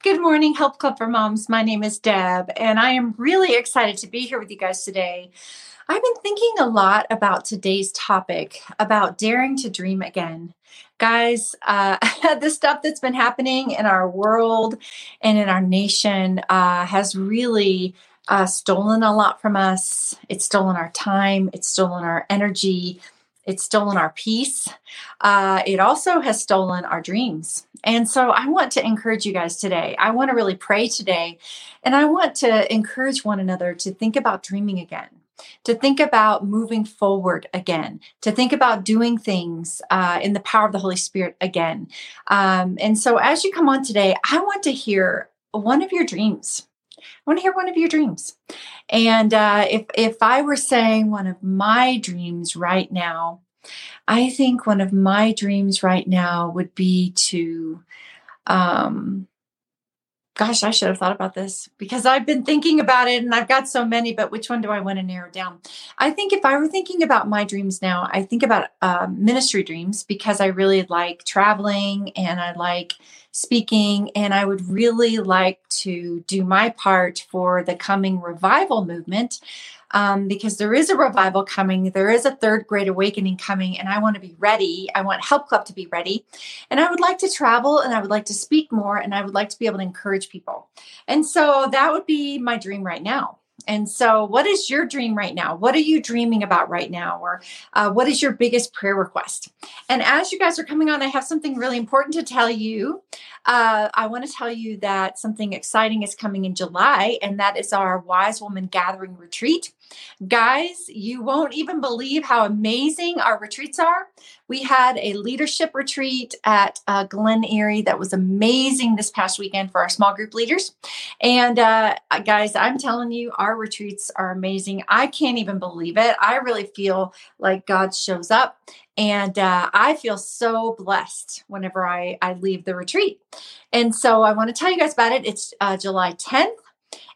Good morning, Help Club for Moms. My name is Deb, and I am really excited to be here with you guys today. I've been thinking a lot about today's topic, about daring to dream again. Guys, the stuff that's been happening in our world and in our nation has really stolen a lot from us. It's stolen our time. It's stolen our energy. It's stolen our peace. It also has stolen our dreams. And so I want to encourage you guys today. I want to really pray today. And I want to encourage one another to think about dreaming again, to think about moving forward again, to think about doing things in the power of the Holy Spirit again. And so as you come on today, I want to hear one of your dreams. I want to hear one of your dreams. And if I were saying one of my dreams right now, I think one of my dreams right now would be to, gosh, I should have thought about this because I've been thinking about it and I've got so many, but which one do I want to narrow down? I think if I were thinking about my dreams now, I think about ministry dreams because I really like traveling and I like speaking, and I would really like to do my part for the coming revival movement because there is a revival coming. There is a third great awakening coming, and I want to be ready. I want Help Club to be ready, and I would like to travel, and I would like to speak more, and I would like to be able to encourage people. And so that would be my dream right now. And so what is your dream right now? What are you dreaming about right now? Or what is your biggest prayer request? And as you guys are coming on, I have something really important to tell you. I want to tell you that something exciting is coming in July, and that is our Wise Woman Gathering Retreat. Guys, you won't even believe how amazing our retreats are. We had a leadership retreat at Glen Eyrie that was amazing this past weekend for our small group leaders. And guys, I'm telling you, our retreats are amazing. I can't even believe it. I really feel like God shows up. And I feel so blessed whenever I leave the retreat. And so I want to tell you guys about it. It's July 10th.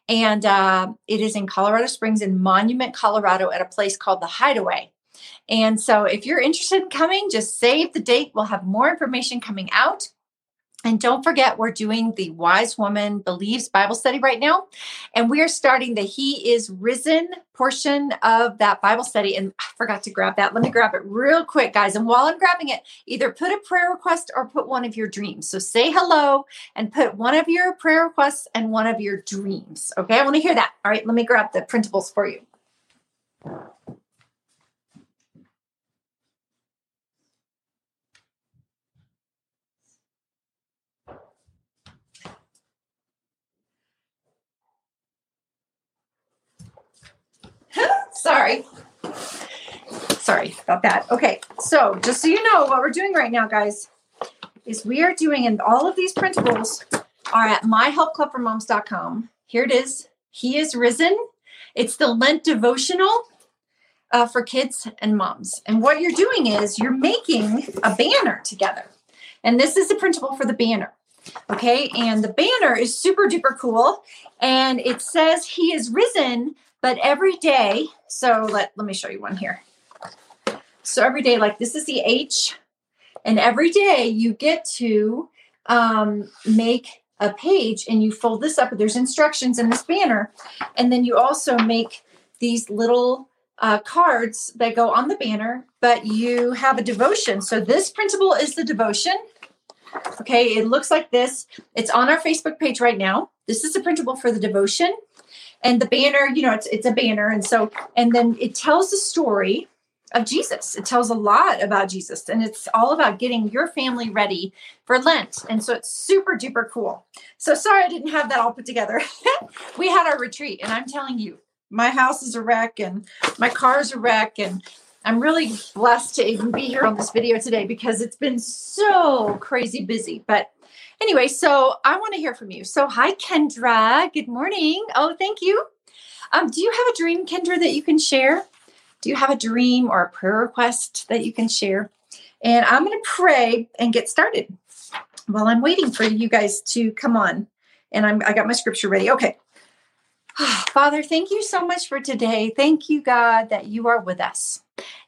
And it is in Colorado Springs in Monument, Colorado, at a place called The Hideaway. And so if you're interested in coming, just save the date. We'll have more information coming out. And don't forget, we're doing the Wise Woman Believes Bible Study right now. And we are starting the He is Risen portion of that Bible study. And I forgot to grab that. Let me grab it real quick, guys. And while I'm grabbing it, either put a prayer request or put one of your dreams. So say hello and put one of your prayer requests and one of your dreams. Okay, I want to hear that. All right, let me grab the printables for you. Sorry about that. Okay, so just so you know, what we're doing right now, guys, is we are doing, and all of these printables are at myhelpclubformoms.com. Here it is. He is Risen. It's the Lent devotional for kids and moms. And what you're doing is you're making a banner together. And this is the printable for the banner. Okay, and the banner is super duper cool. And it says, He is Risen. But every day, so let me show you one here. So every day, like this is the H, and every day you get to make a page and you fold this up. There's instructions in this banner. And then you also make these little cards that go on the banner, but you have a devotion. So this printable is the devotion. Okay, it looks like this. It's on our Facebook page right now. This is the printable for the devotion. And the banner, you know, it's a banner. And so, and then it tells the story of Jesus. It tells a lot about Jesus. And it's all about getting your family ready for Lent. And so it's super duper cool. So sorry, I didn't have that all put together. We had our retreat, and I'm telling you, my house is a wreck and my car's a wreck. And I'm really blessed to even be here on this video today because it's been so crazy busy. But anyway, so I want to hear from you. So hi, Kendra. Good morning. Oh, thank you. Do you have a dream, Kendra, that you can share? Do you have a dream or a prayer request that you can share? And I'm going to pray and get started while I'm waiting for you guys to come on. And I got my scripture ready. Okay. Father, thank you so much for today. Thank you, God, that you are with us.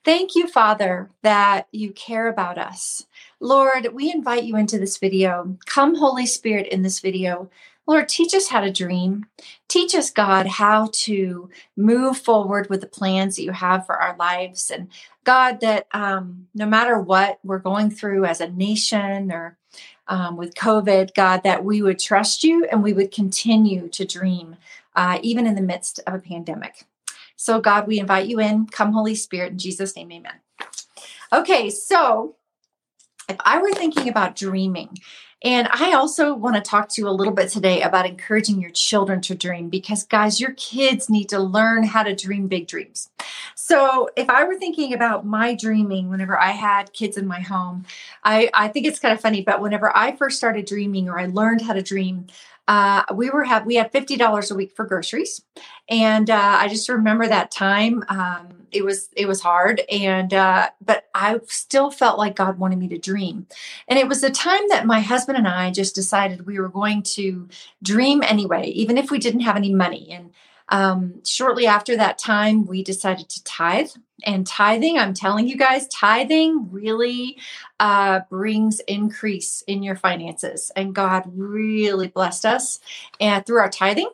Thank you, Father, that you care about us. Lord, we invite you into this video. Come, Holy Spirit, in this video. Lord, teach us how to dream. Teach us, God, how to move forward with the plans that you have for our lives. And God, that no matter what we're going through as a nation or with COVID, God, that we would trust you and we would continue to dream, even in the midst of a pandemic. So God, we invite you in. Come, Holy Spirit, in Jesus' name, amen. Okay, so if I were thinking about dreaming, and I also want to talk to you a little bit today about encouraging your children to dream, because guys, your kids need to learn how to dream big dreams. So if I were thinking about my dreaming, whenever I had kids in my home, I think it's kind of funny, but whenever I first started dreaming, or I learned how to dream, we had $50 a week for groceries. And, I just remember that time, it was hard. And, but I still felt like God wanted me to dream. And it was the time that my husband and I just decided we were going to dream anyway, even if we didn't have any money. And, shortly after that time, we decided to tithe. And tithing, I'm telling you guys, tithing really brings increase in your finances. And God really blessed us through our tithing.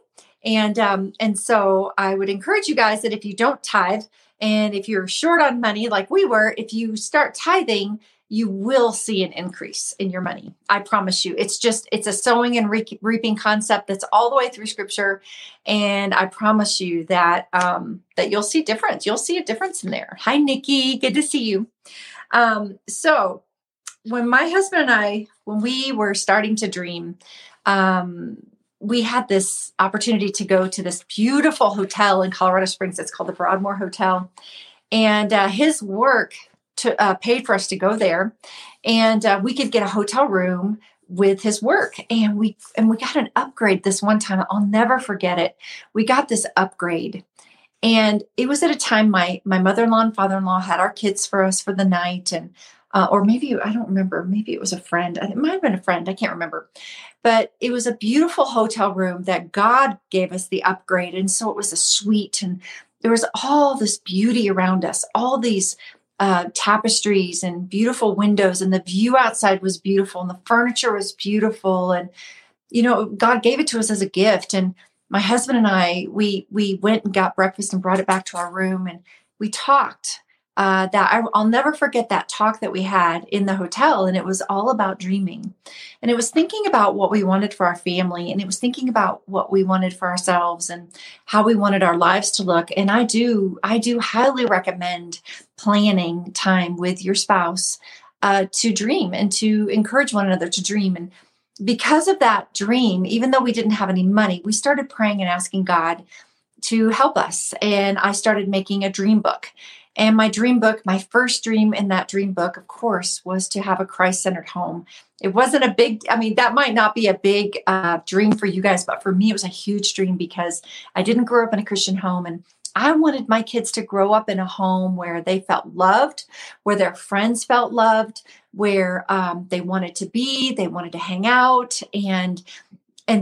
And so I would encourage you guys that if you don't tithe, and if you're short on money like we were, if you start tithing, you will see an increase in your money. I promise you. It's a sowing and reaping concept that's all the way through scripture. And I promise you that, that you'll see difference. You'll see a difference in there. Hi, Nikki. Good to see you. So when my husband and I, when we were starting to dream, we had this opportunity to go to this beautiful hotel in Colorado Springs. It's called the Broadmoor Hotel. And his work paid for us to go there, and we could get a hotel room with his work. And we got an upgrade this one time. I'll never forget it. We got this upgrade, and it was at a time my mother-in-law and father-in-law had our kids for us for the night, and or maybe, I don't remember, maybe it was a friend. It might have been a friend. I can't remember. But it was a beautiful hotel room that God gave us the upgrade. And so it was a suite, and there was all this beauty around us, all these tapestries and beautiful windows, and the view outside was beautiful, and the furniture was beautiful. And, you know, God gave it to us as a gift. And my husband and I, we went and got breakfast and brought it back to our room, and we talked. I'll never forget that talk that we had in the hotel. And it was all about dreaming. And it was thinking about what we wanted for our family. And it was thinking about what we wanted for ourselves and how we wanted our lives to look. And I do highly recommend planning time with your spouse to dream and to encourage one another to dream. And because of that dream, even though we didn't have any money, we started praying and asking God to help us. And I started making a dream book. And my dream book, my first dream in that dream book, of course, was to have a Christ-centered home. It wasn't a big, I mean, that might not be a big dream for you guys, but for me, it was a huge dream, because I didn't grow up in a Christian home. And I wanted my kids to grow up in a home where they felt loved, where their friends felt loved, where they wanted to be, they wanted to hang out, and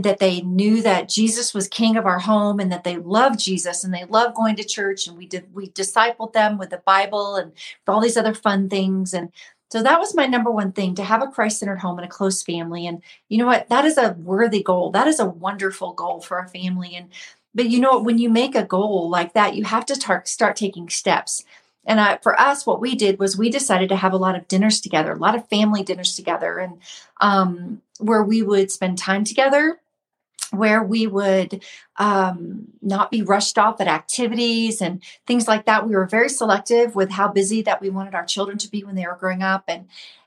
that they knew that Jesus was king of our home, and that they loved Jesus and they loved going to church. And we discipled them with the Bible and all these other fun things. And so that was my number one thing, to have a Christ-centered home and a close family. And you know what? That is a worthy goal. That is a wonderful goal for a family. But you know what? When you make a goal like that, you have to start taking steps. And for us, what we did was we decided to have a lot of dinners together, a lot of family dinners together, and where we would spend time together, where we would not be rushed off at activities and things like that. We were very selective with how busy that we wanted our children to be when they were growing up.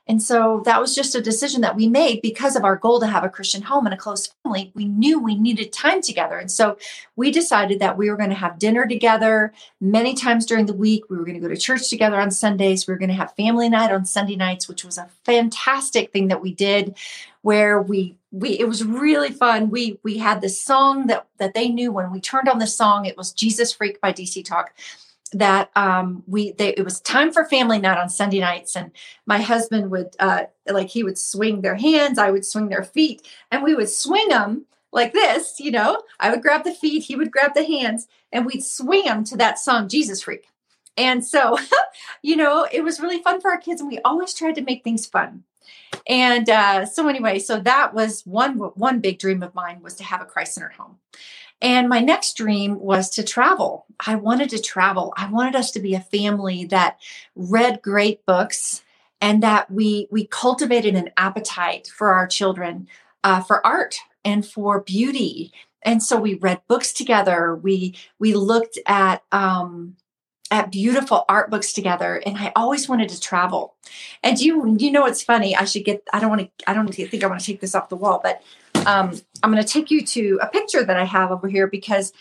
And so that was just a decision that we made because of our goal to have a Christian home and a close family. We knew we needed time together. And so we decided that we were going to have dinner together many times during the week. We were going to go to church together on Sundays. We were going to have family night on Sunday nights, which was a fantastic thing that we did, where it was really fun. We had this song that they knew. When we turned on the song, it was Jesus Freak by DC Talk. That it was time for family night on Sunday nights, and my husband would he would swing their hands, I would swing their feet, and we would swing them like this. You know, I would grab the feet, he would grab the hands, and we'd swing them to that song, Jesus Freak. And so, you know, it was really fun for our kids, and we always tried to make things fun. And so anyway, so that was one big dream of mine, was to have a Christ-centered home. And my next dream was to travel. I wanted to travel. I wanted us to be a family that read great books, and that we cultivated an appetite for our children, for art and for beauty. And so we read books together. We looked at beautiful art books together. And I always wanted to travel. And you know, it's funny. I want to take this off the wall, but I'm going to take you to a picture that I have over here, because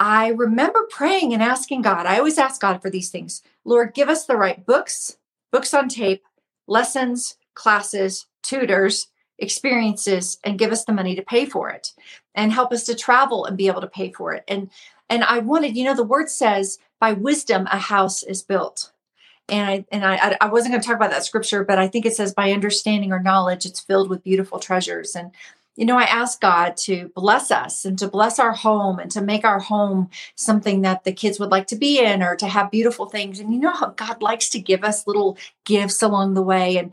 I remember praying and asking God. I always ask God for these things. Lord, give us the right books on tape, lessons, classes, tutors, experiences, and give us the money to pay for it, and help us to travel and be able to pay for it. And I wanted, the word says, by wisdom, a house is built. And I wasn't going to talk about that scripture, but I think it says, by understanding or knowledge, it's filled with beautiful treasures. And, I asked God to bless us and to bless our home and to make our home something that the kids would like to be in, or to have beautiful things. And you know how God likes to give us little gifts along the way. And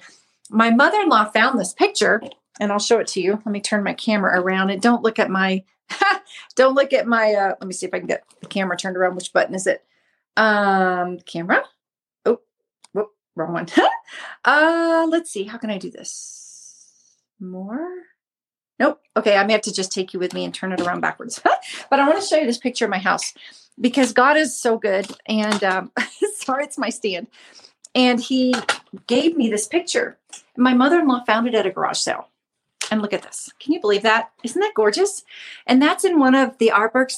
my mother-in-law found this picture, and I'll show it to you. Let me turn my camera around, and don't look at my, let me see if I can get the camera turned around. Which button is it? Camera. Oh, wrong one. Let's see. How can I do this? More? Nope. Okay. I may have to just take you with me and turn it around backwards, but I want to show you this picture of my house, because God is so good. And, sorry, it's my stand. And he gave me this picture. My mother-in-law found it at a garage sale. And look at this. Can you believe that? Isn't that gorgeous? And that's in one of the art books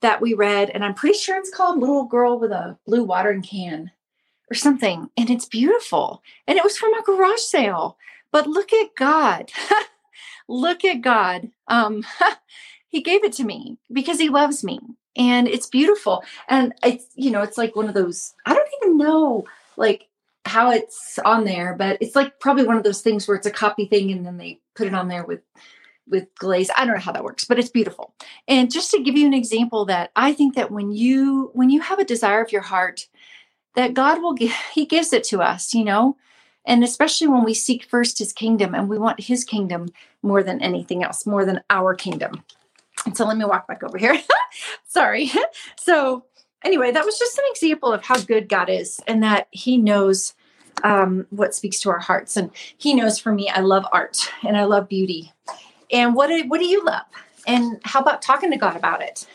that we read. And I'm pretty sure it's called Little Girl with a Blue Watering Can or something. And it's beautiful. And it was from a garage sale. But look at God. Look at God. He gave it to me because he loves me. And it's beautiful. And it's, it's like one of those, I don't even know, like, how it's on there, but it's like probably one of those things where it's a copy thing, and then they put it on there with glaze. I don't know how that works, but it's beautiful. And just to give you an example, that I think that when you have a desire of your heart, that God will give, he gives it to us, and especially when we seek first his kingdom, and we want his kingdom more than anything else, more than our kingdom. And so let me walk back over here. Sorry. So anyway, that was just an example of how good God is, and that he knows what speaks to our hearts. And he knows, for me, I love art and I love beauty. And what do you love? And how about talking to God about it?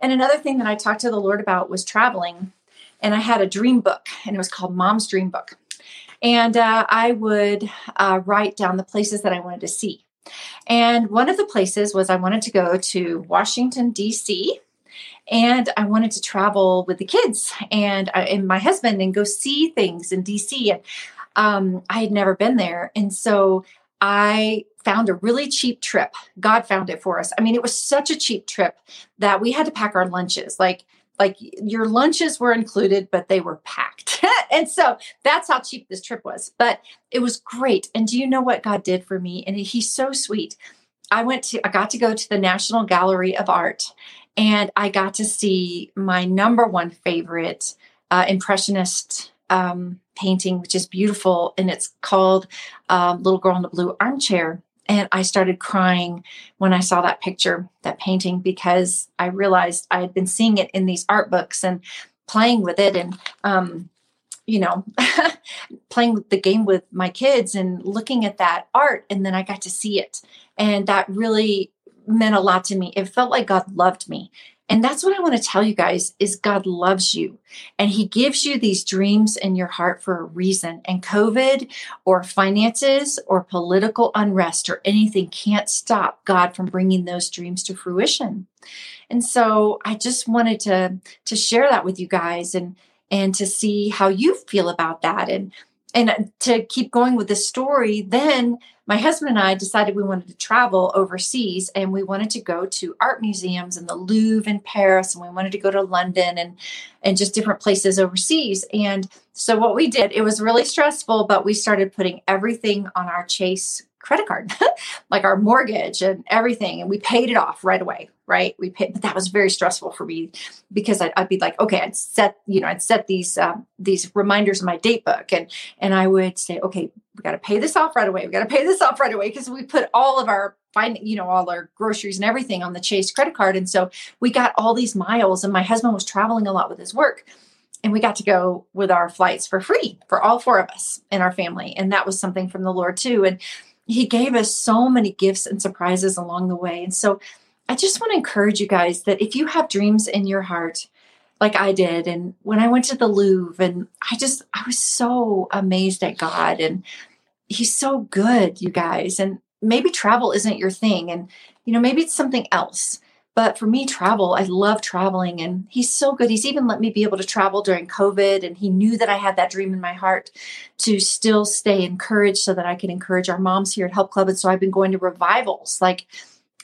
And another thing that I talked to the Lord about was traveling. And I had a dream book, and it was called Mom's Dream Book. And I would write down the places that I wanted to see. And one of the places was, I wanted to go to Washington, D.C., and I wanted to travel with the kids and my husband and go see things in DC. And I had never been there. And so I found a really cheap trip. God found it for us. I mean, it was such a cheap trip that we had to pack our lunches. Like your lunches were included, but they were packed. And so that's how cheap this trip was. But it was great. And do you know what God did for me? And he's so sweet. I got to go to the National Gallery of Art, and I got to see my number one favorite impressionist painting, which is beautiful. And it's called Little Girl in the Blue Armchair. And I started crying when I saw that picture, that painting, because I realized I had been seeing it in these art books and playing with it, and playing the game with my kids and looking at that art. And then I got to see it. And that really meant a lot to me. It felt like God loved me. And that's what I want to tell you guys, is God loves you, and he gives you these dreams in your heart for a reason. And COVID or finances or political unrest or anything can't stop God from bringing those dreams to fruition. And so I just wanted to share that with you guys, and to see how you feel about that. And to keep going with the story, then my husband and I decided we wanted to travel overseas, and we wanted to go to art museums and the Louvre in Paris, and we wanted to go to London and just different places overseas. And so what we did, it was really stressful, but we started putting everything on our Chase credit card, like our mortgage and everything. And we paid it off right away. Right. We paid, but that was very stressful for me, because I'd be like, okay, I'd set these reminders in my date book, and I would say, okay, we got to pay this off right away. We got to pay this off right away because we put all of our all our groceries and everything on the Chase credit card. And so we got all these miles, and my husband was traveling a lot with his work, and we got to go with our flights for free for all four of us and our family. And that was something from the Lord too. And he gave us so many gifts and surprises along the way. And so I just want to encourage you guys that if you have dreams in your heart, like I did, and when I went to the Louvre, and I was so amazed at God, and he's so good, you guys. And maybe travel isn't your thing, and, maybe it's something else. But for me, I love traveling, and he's so good. He's even let me be able to travel during COVID, and he knew that I had that dream in my heart to still stay encouraged so that I could encourage our moms here at Help Club. And so I've been going to revivals.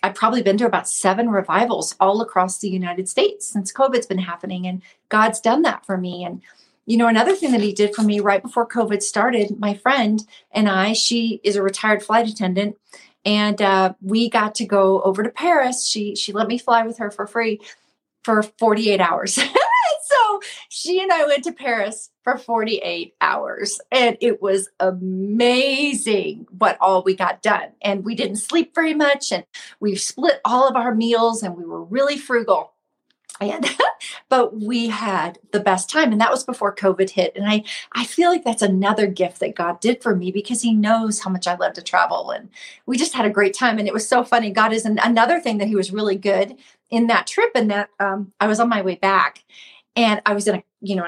I've probably been to about 7 revivals all across the United States since COVID's been happening. And God's done that for me. And, another thing that he did for me right before COVID started, my friend and I, she is a retired flight attendant, and we got to go over to Paris. She let me fly with her for free for 48 hours. So she and I went to Paris for 48 hours, and it was amazing what all we got done. And we didn't sleep very much, and we split all of our meals, and we were really frugal. And but we had the best time, and that was before COVID hit. And I feel like that's another gift that God did for me, because he knows how much I love to travel, and we just had a great time. And it was so funny. God is another thing that he was really good in that trip, and that I was on my way back, and I was in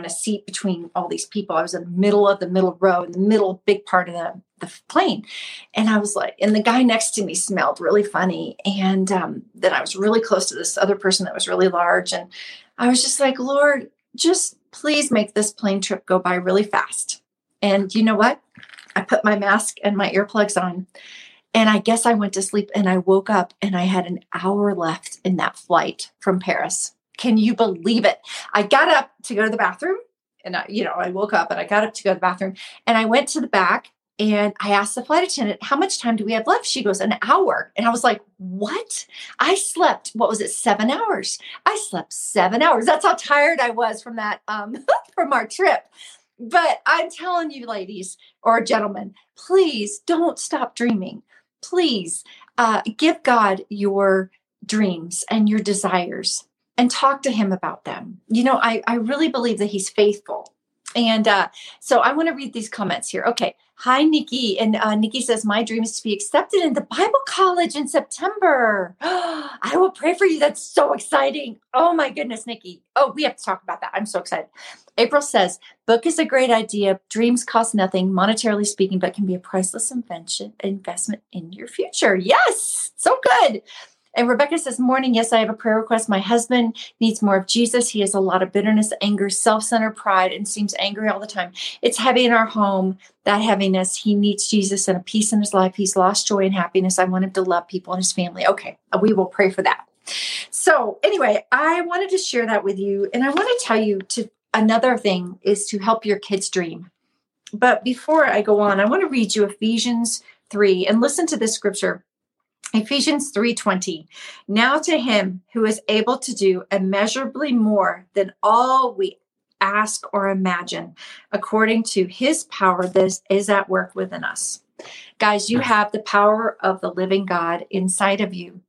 a seat between all these people. I was in the middle of the middle row, in the middle big part of the plane. And I was like, and the guy next to me smelled really funny. And then I was really close to this other person that was really large. And I was just like, Lord, just please make this plane trip go by really fast. And you know what? I put my mask and my earplugs on, and I guess I went to sleep, and I woke up, and I had an hour left in that flight from Paris. Can you believe it? I got up to go to the bathroom, and I woke up, and I got up to go to the bathroom, and I went to the back, and I asked the flight attendant, how much time do we have left? She goes, an hour. And I was like, what? I slept, 7 hours. I slept 7 hours. That's how tired I was from that, from our trip. But I'm telling you, ladies or gentlemen, please don't stop dreaming. Please, give God your dreams and your desires, and talk to him about them. I really believe that he's faithful. And so I want to read these comments here. Okay. Hi, Nikki. And Nikki says, my dream is to be accepted into Bible college in September. I will pray for you. That's so exciting. Oh my goodness, Nikki. Oh, we have to talk about that. I'm so excited. April says, book is a great idea. Dreams cost nothing, monetarily speaking, but can be a priceless investment in your future. Yes. So good. And Rebecca says, morning. Yes, I have a prayer request. My husband needs more of Jesus. He has a lot of bitterness, anger, self-centered pride, and seems angry all the time. It's heavy in our home, that heaviness. He needs Jesus and a peace in his life. He's lost joy and happiness. I want him to love people and his family. Okay, we will pray for that. So anyway, I wanted to share that with you. And I want to tell you another thing is to help your kids dream. But before I go on, I want to read you Ephesians 3 and listen to this scripture. Ephesians 3:20, now to him who is able to do immeasurably more than all we ask or imagine, according to his power that is at work within us. Guys, you have the power of the living God inside of you,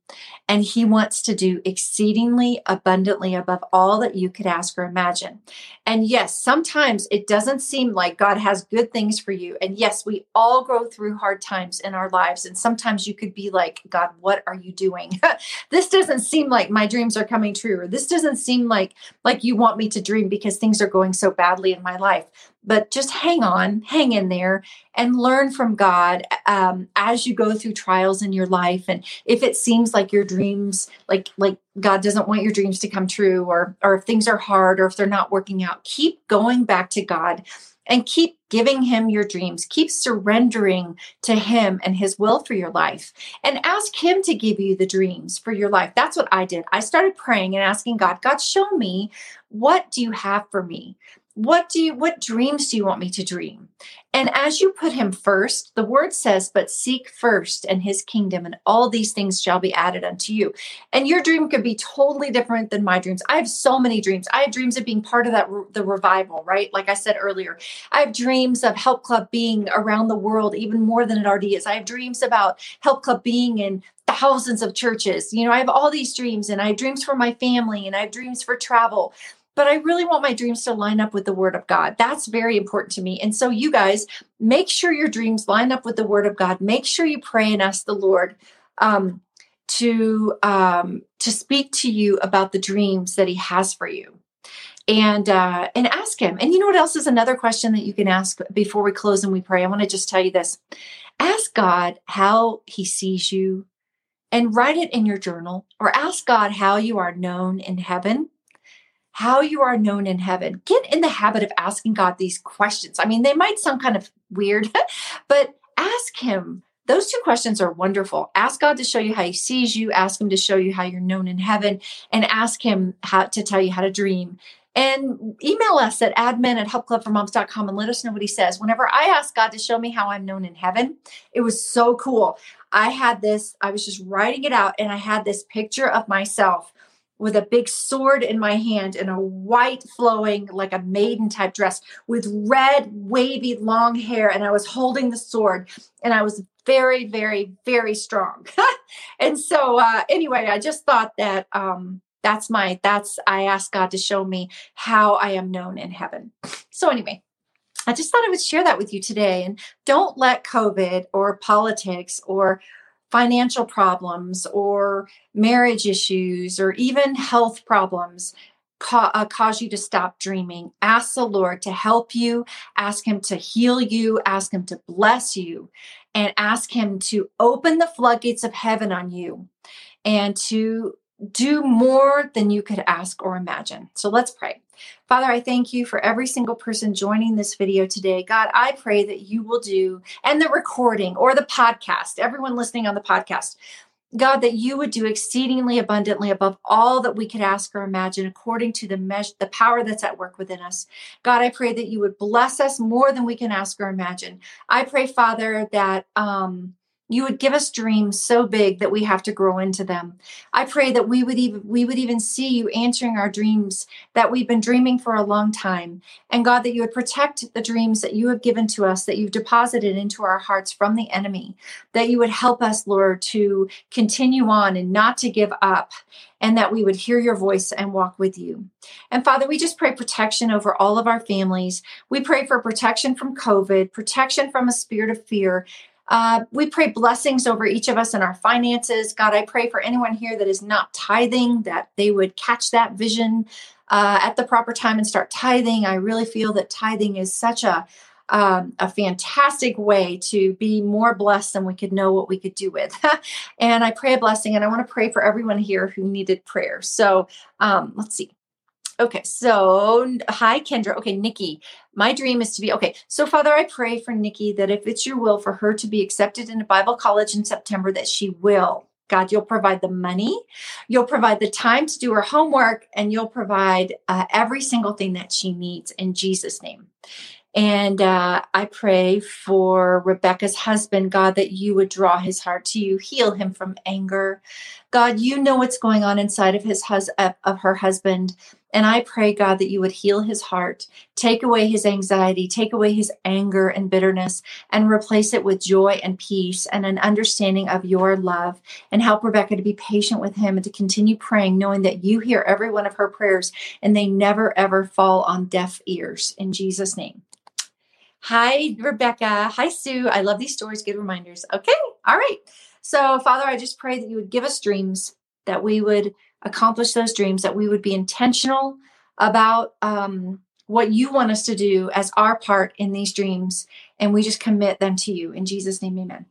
and he wants to do exceedingly abundantly above all that you could ask or imagine. And yes, sometimes it doesn't seem like God has good things for you. And yes, we all go through hard times in our lives. And sometimes you could be like, God, what are you doing? This doesn't seem like my dreams are coming true, or this doesn't seem like you want me to dream because things are going so badly in my life. But just hang in there, and learn from God as you go through trials in your life. And if it seems like your dreams, like God doesn't want your dreams to come true, or if things are hard, or if they're not working out, keep going back to God and keep giving him your dreams. Keep surrendering to him and his will for your life, and ask him to give you the dreams for your life. That's what I did. I started praying and asking God, show me, what do you have for me? what dreams do you want me to dream? And as you put him first, the word says, but seek first and his kingdom, and all these things shall be added unto you. And your dream could be totally different than my dreams. I have so many dreams. I have dreams of being part of the revival, right? Like I said earlier, I have dreams of Help Club being around the world even more than it already is. I have dreams about Help Club being in thousands of churches. You know, I have all these dreams, and I have dreams for my family, and I have dreams for travel. But I really want my dreams to line up with the Word of God. That's very important to me. And so you guys, make sure your dreams line up with the Word of God. Make sure you pray and ask the Lord to speak to you about the dreams that He has for you. And ask Him. And you know what else is another question that you can ask before we close and we pray? I want to just tell you this. Ask God how He sees you and write it in your journal, or ask God how you are known in heaven. How you are known in heaven. Get in the habit of asking God these questions. I mean, they might sound kind of weird, but ask Him. Those two questions are wonderful. Ask God to show you how He sees you. Ask Him to show you how you're known in heaven, and ask Him how to tell you how to dream. And email us at admin@helpclubformoms.com and let us know what He says. Whenever I asked God to show me how I'm known in heaven, it was so cool. I had this, I was just writing it out, and I had this picture of myself with a big sword in my hand and a white flowing, like a maiden type dress with red wavy long hair. And I was holding the sword, and I was very, very, very strong. And so anyway, I just thought that I asked God to show me how I am known in heaven. So anyway, I just thought I would share that with you today. And don't let COVID or politics or financial problems or marriage issues or even health problems cause you to stop dreaming. Ask the Lord to help you. Ask Him to heal you. Ask Him to bless you, and ask Him to open the floodgates of heaven on you and to do more than you could ask or imagine. So let's pray. Father, I thank you for every single person joining this video today. God, I pray that you will do, and the recording or the podcast, everyone listening on the podcast, God, that you would do exceedingly abundantly above all that we could ask or imagine, according to the power that's at work within us. God, I pray that you would bless us more than we can ask or imagine. I pray, Father, that you would give us dreams so big that we have to grow into them. I pray that we would even see you answering our dreams that we've been dreaming for a long time. And God, that you would protect the dreams that you have given to us, that you've deposited into our hearts from the enemy, that you would help us, Lord, to continue on and not to give up, and that we would hear your voice and walk with you. And Father, we just pray protection over all of our families. We pray for protection from COVID, protection from a spirit of fear. We pray blessings over each of us and our finances. God, I pray for anyone here that is not tithing, that they would catch that vision at the proper time and start tithing. I really feel that tithing is such a fantastic way to be more blessed than we could know what we could do with. And I pray a blessing, and I want to pray for everyone here who needed prayer. So let's see. Okay, so hi, Kendra. Okay, Nikki, my dream is to be, okay. So Father, I pray for Nikki that if it's your will for her to be accepted into Bible college in September, that she will. God, you'll provide the money, you'll provide the time to do her homework, and you'll provide every single thing that she needs in Jesus' name. And I pray for Rebecca's husband, God, that you would draw his heart to you, heal him from anger. God, you know what's going on inside of her husband. And I pray, God, that you would heal his heart, take away his anxiety, take away his anger and bitterness, and replace it with joy and peace and an understanding of your love. And help Rebecca to be patient with him and to continue praying, knowing that you hear every one of her prayers and they never, ever fall on deaf ears. In Jesus' name. Hi, Rebecca. Hi, Sue. I love these stories. Good reminders. Okay. All right. So, Father, I just pray that you would give us dreams, that we would accomplish those dreams, that we would be intentional about what you want us to do as our part in these dreams. And we just commit them to you. In Jesus' name, amen.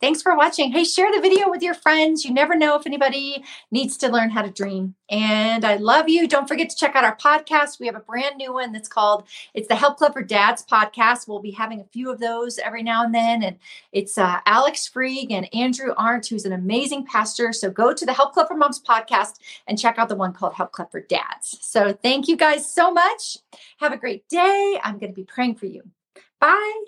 Thanks for watching. Hey, share the video with your friends. You never know if anybody needs to learn how to dream. And I love you. Don't forget to check out our podcast. We have a brand new one that's called, it's the Help Club for Dads podcast. We'll be having a few of those every now and then. And it's Alex Freig and Andrew Arndt, who's an amazing pastor. So go to the Help Club for Moms podcast and check out the one called Help Club for Dads. So thank you guys so much. Have a great day. I'm going to be praying for you. Bye.